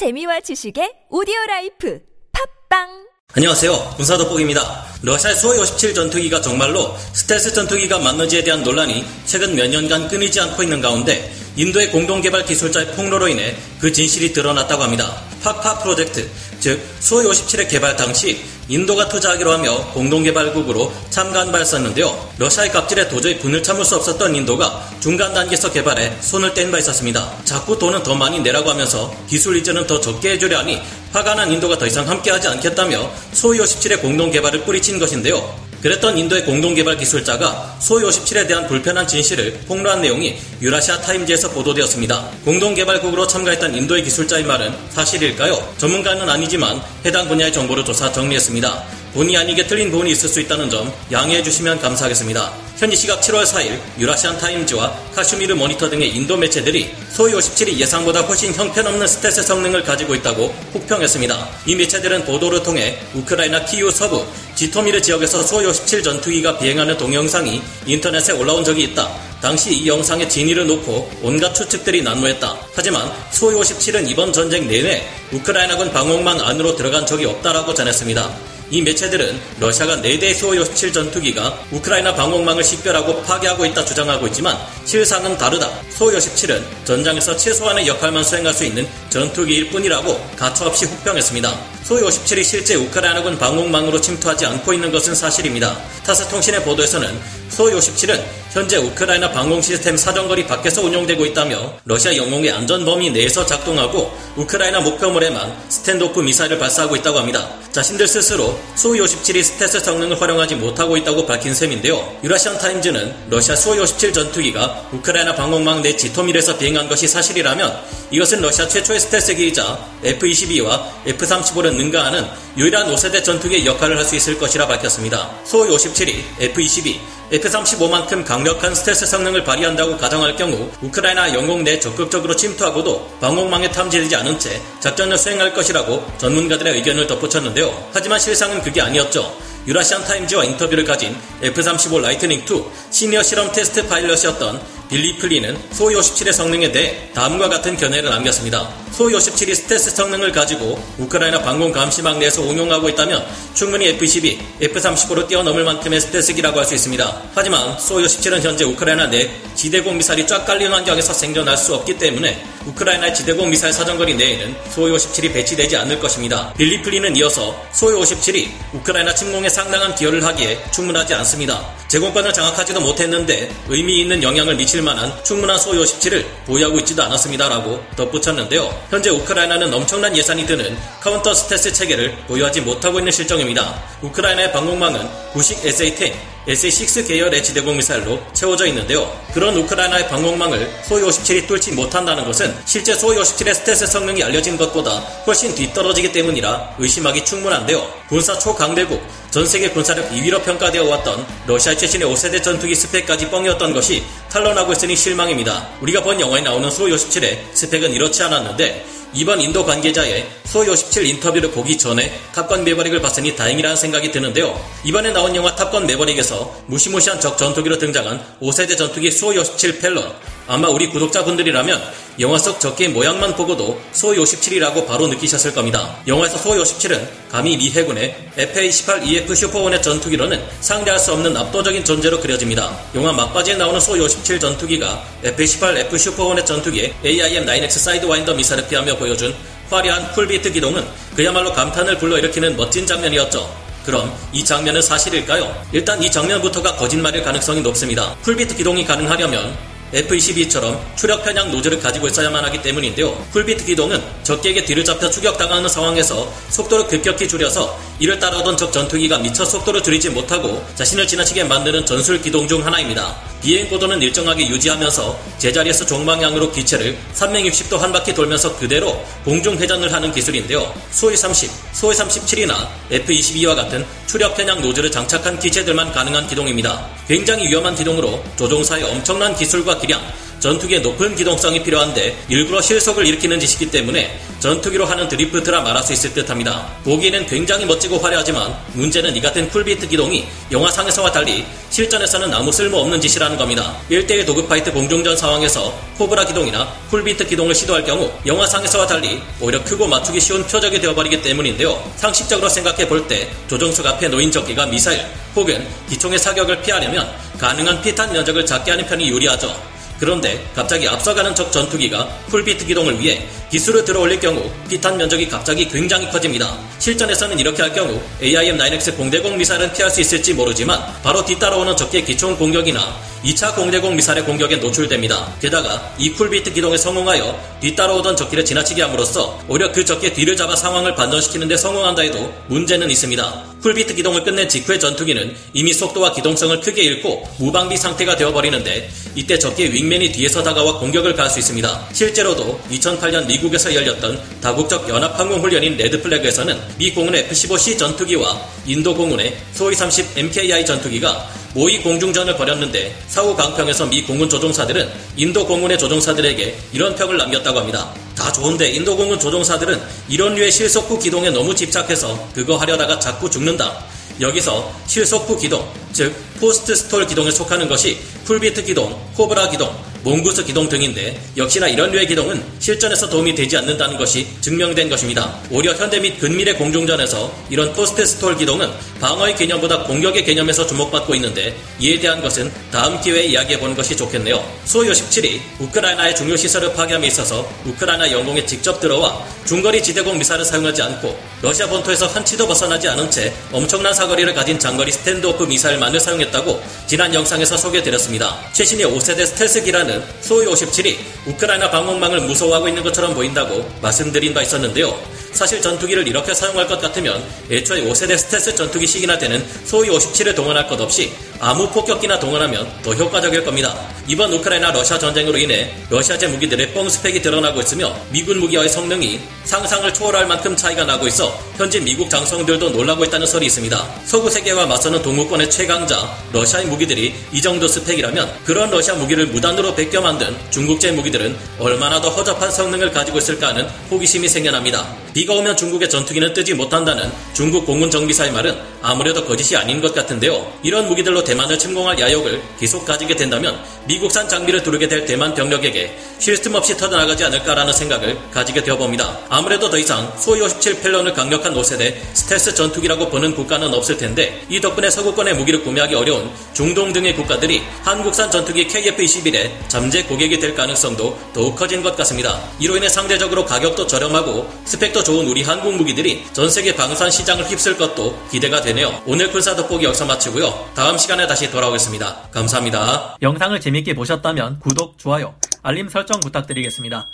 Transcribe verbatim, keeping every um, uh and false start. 재미와 지식의 오디오라이프 팝빵! 안녕하세요. 군사돋보기입니다. 러시아의 수호이 오십칠 전투기가 정말로 스텔스 전투기가 맞는지에 대한 논란이 최근 몇 년간 끊이지 않고 있는 가운데 인도의 공동개발 기술자의 폭로로 인해 그 진실이 드러났다고 합니다. 파파 프로젝트, 즉 수호이 오십칠의 개발 당시 인도가 투자하기로 하며 공동개발국으로 참가한 바 있었는데요. 러시아의 갑질에 도저히 분을 참을 수 없었던 인도가 중간 단계에서 개발에 손을 뗀 바 있었습니다. 자꾸 돈은 더 많이 내라고 하면서 기술 이전은 더 적게 해주려 하니 화가 난 인도가 더 이상 함께하지 않겠다며 수호이 오십칠의 공동개발을 뿌리친 것인데요. 그랬던 인도의 공동개발 기술자가 수호이 오십칠에 대한 불편한 진실을 폭로한 내용이 유라시아 타임즈에서 보도되었습니다. 공동개발국으로 참가했던 인도의 기술자의 말은 사실일까요? 전문가는 아니지만 해당 분야의 정보를 조사 정리했습니다. 본의 아니게 틀린 부분이 있을 수 있다는 점 양해해 주시면 감사하겠습니다. 현지 시각 칠월 사일 유라시안 타임즈와 카슈미르 모니터 등의 인도 매체들이 수호이 오십칠이 예상보다 훨씬 형편없는 스텔스 성능을 가지고 있다고 혹평했습니다. 이 매체들은 보도를 통해 우크라이나 키이우 서부 지토미르 지역에서 수호이 오십칠 전투기가 비행하는 동영상이 인터넷에 올라온 적이 있다. 당시 이 영상의 진위를 놓고 온갖 추측들이 난무했다. 하지만 수호이 오십칠은 이번 전쟁 내내 우크라이나군 방공망 안으로 들어간 적이 없다라고 전했습니다. 이 매체들은 러시아가 네 대의 수호이 오십칠 전투기가 우크라이나 방공망을 식별하고 파괴하고 있다 주장하고 있지만 실상은 다르다. 수호이 오십칠은 전장에서 최소한의 역할만 수행할 수 있는 전투기일 뿐이라고 가차없이 혹평했습니다. 수호이 오십칠이 실제 우크라이나군 방공망으로 침투하지 않고 있는 것은 사실입니다. 타스통신의 보도에서는 수호이 오십칠은 현재 우크라이나 방공 시스템 사정거리 밖에서 운용되고 있다며 러시아 영공의 안전 범위 내에서 작동하고 우크라이나 목표물에만 스탠드오프 미사일을 발사하고 있다고 합니다. 자신들 스스로 수호이 오십칠이 스텔스 성능을 활용하지 못하고 있다고 밝힌 셈인데요. 유라시안 타임즈는 러시아 수호이 오십칠 전투기가 우크라이나 방공망 내 지토밀에서 비행한 것이 사실이라면 이것은 러시아 최초의 스텔스기이자 에프 이십이와 에프 삼십오를 능가하는 유일한 오세대 전투기의 역할을 할 수 있을 것이라 밝혔습니다. 수호이 오십칠이 에프 이십이, 에프 삼십오만큼 강력한 스텔스 성능을 발휘한다고 가정할 경우 우크라이나 영공 내 적극적으로 침투하고도 방공망에 탐지되지 않은 채 작전을 수행할 것이라고 전문가들의 의견을 덧붙였는데요. 하지만 실상은 그게 아니었죠. 유라시안 타임즈와 인터뷰를 가진 에프 삼십오 라이트닝 투 시니어 실험 테스트 파일럿이었던 빌리 플리는 수호이 오십칠의 성능에 대해 다음과 같은 견해를 남겼습니다. 수호이 오십칠이 스텔스 성능을 가지고 우크라이나 방공 감시망 내에서 운용하고 있다면 충분히 에프 이십이, 에프 삼십오로 뛰어넘을 만큼의 스텔스기라고 할 수 있습니다. 하지만 수호이 오십칠은 현재 우크라이나 내 지대공 미사일이 쫙 깔린 환경에서 생존할 수 없기 때문에 우크라이나의 지대공 미사일 사정거리 내에는 수호이 오십칠이 배치되지 않을 것입니다. 빌리 플리는 이어서 수호이 오십칠이 우크라이나 침공에 상당한 기여를 하기에 충분하지 않습니다. 제공권을 장악하지도 못했는데 의미 있는 영향을 미칠 만한 충분한 수호이 오십칠을 보유하고 있지도 않았습니다라고 덧붙였는데요. 현재 우크라이나는 엄청난 예산이 드는 카운터 스텔스 체계를 보유하지 못하고 있는 실정입니다. 우크라이나의 방공망은 구식 에스에이 텐, 에스에이 식스 계열의 지대공 미사일로 채워져 있는데요. 그런 우크라이나의 방공망을 수호이 오십칠이 뚫지 못한다는 것은 실제 수호이 오십칠의 스텔스 성능이 알려진 것보다 훨씬 뒤떨어지기 때문이라 의심하기 충분한데요. 군사 초강대국, 전세계 군사력 이 위로 평가되어 왔던 러시아 최신의 오세대 전투기 스펙까지 뻥이었던 것이 탄로나고 있으니 실망입니다. 우리가 본 영화에 나오는 수호이 오십칠의 스펙은 이렇지 않았는데 이번 인도 관계자의 수호이 오십칠 인터뷰를 보기 전에 탑건 매버릭을 봤으니 다행이라는 생각이 드는데요. 이번에 나온 영화 탑건 매버릭에서 무시무시한 적 전투기로 등장한 오세대 전투기 수호이 오십칠 펠런, 아마 우리 구독자분들이라면 영화 속 적기의 모양만 보고도 수호이 오십칠이라고 바로 느끼셨을 겁니다. 영화에서 수호이 오십칠은 감히 미 해군의 에프 에이 십팔 이 에프 슈퍼원의 전투기로는 상대할 수 없는 압도적인 존재로 그려집니다. 영화 막바지에 나오는 수호이 오십칠 전투기가 에프 에이 십팔 에프 슈퍼원의 전투기에 에이아이엠 나인 엑스 사이드와인더 미사를 피하며 보여준 화려한 쿨비트 기동은 그야말로 감탄을 불러일으키는 멋진 장면이었죠. 그럼 이 장면은 사실일까요? 일단 이 장면부터가 거짓말일 가능성이 높습니다. 쿨비트 기동이 가능하려면 에프 이십이처럼 추력 편향 노즐을 가지고 있어야만 하기 때문인데요. 쿨비트 기동은 적에게 뒤를 잡혀 추격당하는 상황에서 속도를 급격히 줄여서 이를 따라오던 적 전투기가 미처 속도를 줄이지 못하고 자신을 지나치게 만드는 전술 기동 중 하나입니다. 비행 고도는 일정하게 유지하면서 제자리에서 종방향으로 기체를 삼백육십 도 한 바퀴 돌면서 그대로 공중 회전을 하는 기술인데요. 수호이 삼십, 수호이 삼십칠이나 에프 이십이와 같은 추력 편향 노즐을 장착한 기체들만 가능한 기동입니다. 굉장히 위험한 기동으로 조종사의 엄청난 기술과 기량, 전투기에 높은 기동성이 필요한데 일부러 실속을 일으키는 짓이기 때문에 전투기로 하는 드리프트라 말할 수 있을 듯합니다. 보기에는 굉장히 멋지고 화려하지만 문제는 이 같은 쿨비트 기동이 영화상에서와 달리 실전에서는 아무 쓸모없는 짓이라는 겁니다. 일 대 일 도그파이트 공중전 상황에서 코브라 기동이나 쿨비트 기동을 시도할 경우 영화상에서와 달리 오히려 크고 맞추기 쉬운 표적이 되어버리기 때문인데요. 상식적으로 생각해 볼 때 조종석 앞에 놓인 적기가 미사일 혹은 기총의 사격을 피하려면 가능한 피탄 면적을 작게 하는 편이 유리하죠. 그런데 갑자기 앞서가는 적 전투기가 쿨비트 기동을 위해 기술을 들어올릴 경우 피탄 면적이 갑자기 굉장히 커집니다. 실전에서는 이렇게 할 경우 에이아이엠 나인 엑스 공대공 미사일은 피할 수 있을지 모르지만 바로 뒤따라오는 적의 기총 공격이나 이 차 공대공 미사일의 공격에 노출됩니다. 게다가 이 쿨비트 기동에 성공하여 뒤따라오던 적기를 지나치게 함으로써 오히려 그 적의 뒤를 잡아 상황을 반전시키는 데 성공한다 해도 문제는 있습니다. 쿨비트 기동을 끝낸 직후의 전투기는 이미 속도와 기동성을 크게 잃고 무방비 상태가 되어버리는데 이때 적의 윙맨이 뒤에서 다가와 공격을 가할 수 있습니다. 실제로도 이천팔 년 미국에서 열렸던 다국적 연합항공훈련인 레드플래그에서는 미 공군의 에프 십오 씨 전투기와 인도 공군의 수호이 삼십 엠케이아이 전투기가 모의 공중전을 벌였는데 사후 강평에서 미 공군 조종사들은 인도 공군의 조종사들에게 이런 평을 남겼다고 합니다. 다 좋은데 인도 공군 조종사들은 이런 류의 실속 후 기동에 너무 집착해서 그거 하려다가 자꾸 죽는다. 여기서 실속 후 기동, 즉 포스트 스톨 기동에 속하는 것이 쿨비트 기동, 코브라 기동, 몽구스 기동 등인데 역시나 이런 류의 기동은 실전에서 도움이 되지 않는다는 것이 증명된 것입니다. 오히려 현대 및 근미래 공중전에서 이런 포스트 스톨 기동은 방어의 개념보다 공격의 개념에서 주목받고 있는데 이에 대한 것은 다음 기회에 이야기해보는 것이 좋겠네요. 수호이 오십칠이 우크라이나의 중요 시설을 파괴함에 있어서 우크라이나 영공에 직접 들어와 중거리 지대공 미사를 사용하지 않고 러시아 본토에서 한치도 벗어나지 않은 채 엄청난 사거리를 가진 장거리 스탠드오프 미사일만을 사용했다고 지난 영상에서 소개해드렸습니다. 최신의 오 세대 스텔스기라는 수호이 오십칠이 우크라이나 방공망을 무서워하고 있는 것처럼 보인다고 말씀드린 바 있었는데요. 사실 전투기를 이렇게 사용할 것 같으면 애초에 오 세대 스텔스 전투기식이나 되는 수호이 오십칠을 동원할 것 없이 아무 폭격기나 동원하면 더 효과적일 겁니다. 이번 우크라이나 러시아 전쟁으로 인해 러시아제 무기들의 뻥 스펙이 드러나고 있으며 미군 무기와의 성능이 상상을 초월할 만큼 차이가 나고 있어 현지 미국 장성들도 놀라고 있다는 설이 있습니다. 서구 세계와 맞서는 동구권의 최강자 러시아의 무기들이 이 정도 스펙이라면 그런 러시아 무기를 무단으로 베껴 만든 중국제 무기들은 얼마나 더 허접한 성능을 가지고 있을까 하는 호기심이 생겨납니다. 비가 오면 중국의 전투기는 뜨지 못한다는 중국 공군 정비사의 말은 아무래도 거짓이 아닌 것 같은데요. 이런 무기들로 대만을 침공할 야욕을 계속 가지게 된다면 미국산 장비를 두르게 될 대만 병력에게 쉴 틈 없이 터져나가지 않을까라는 생각을 가지게 되어봅니다. 아무래도 더 이상 수호이 오십칠 펠런을 강력한 오 세대 스텔스 전투기라고 보는 국가는 없을 텐데 이 덕분에 서구권의 무기를 구매하기 어려운 중동 등의 국가들이 한국산 전투기 케이에프 이십일의 잠재 고객이 될 가능성도 더욱 커진 것 같습니다. 이로 인해 상대적으로 가격도 저렴하고 스펙도 좋은 우리 한국 무기들이 전세계 방산 시장을 휩쓸 것도 기대가 되네요. 오늘 군사 돋보기 여기서 마치고요. 다음 시간에 다시 돌아오겠습니다. 감사합니다. 영상을 재밌게 보셨다면 구독, 좋아요, 알림 설정 부탁드리겠습니다.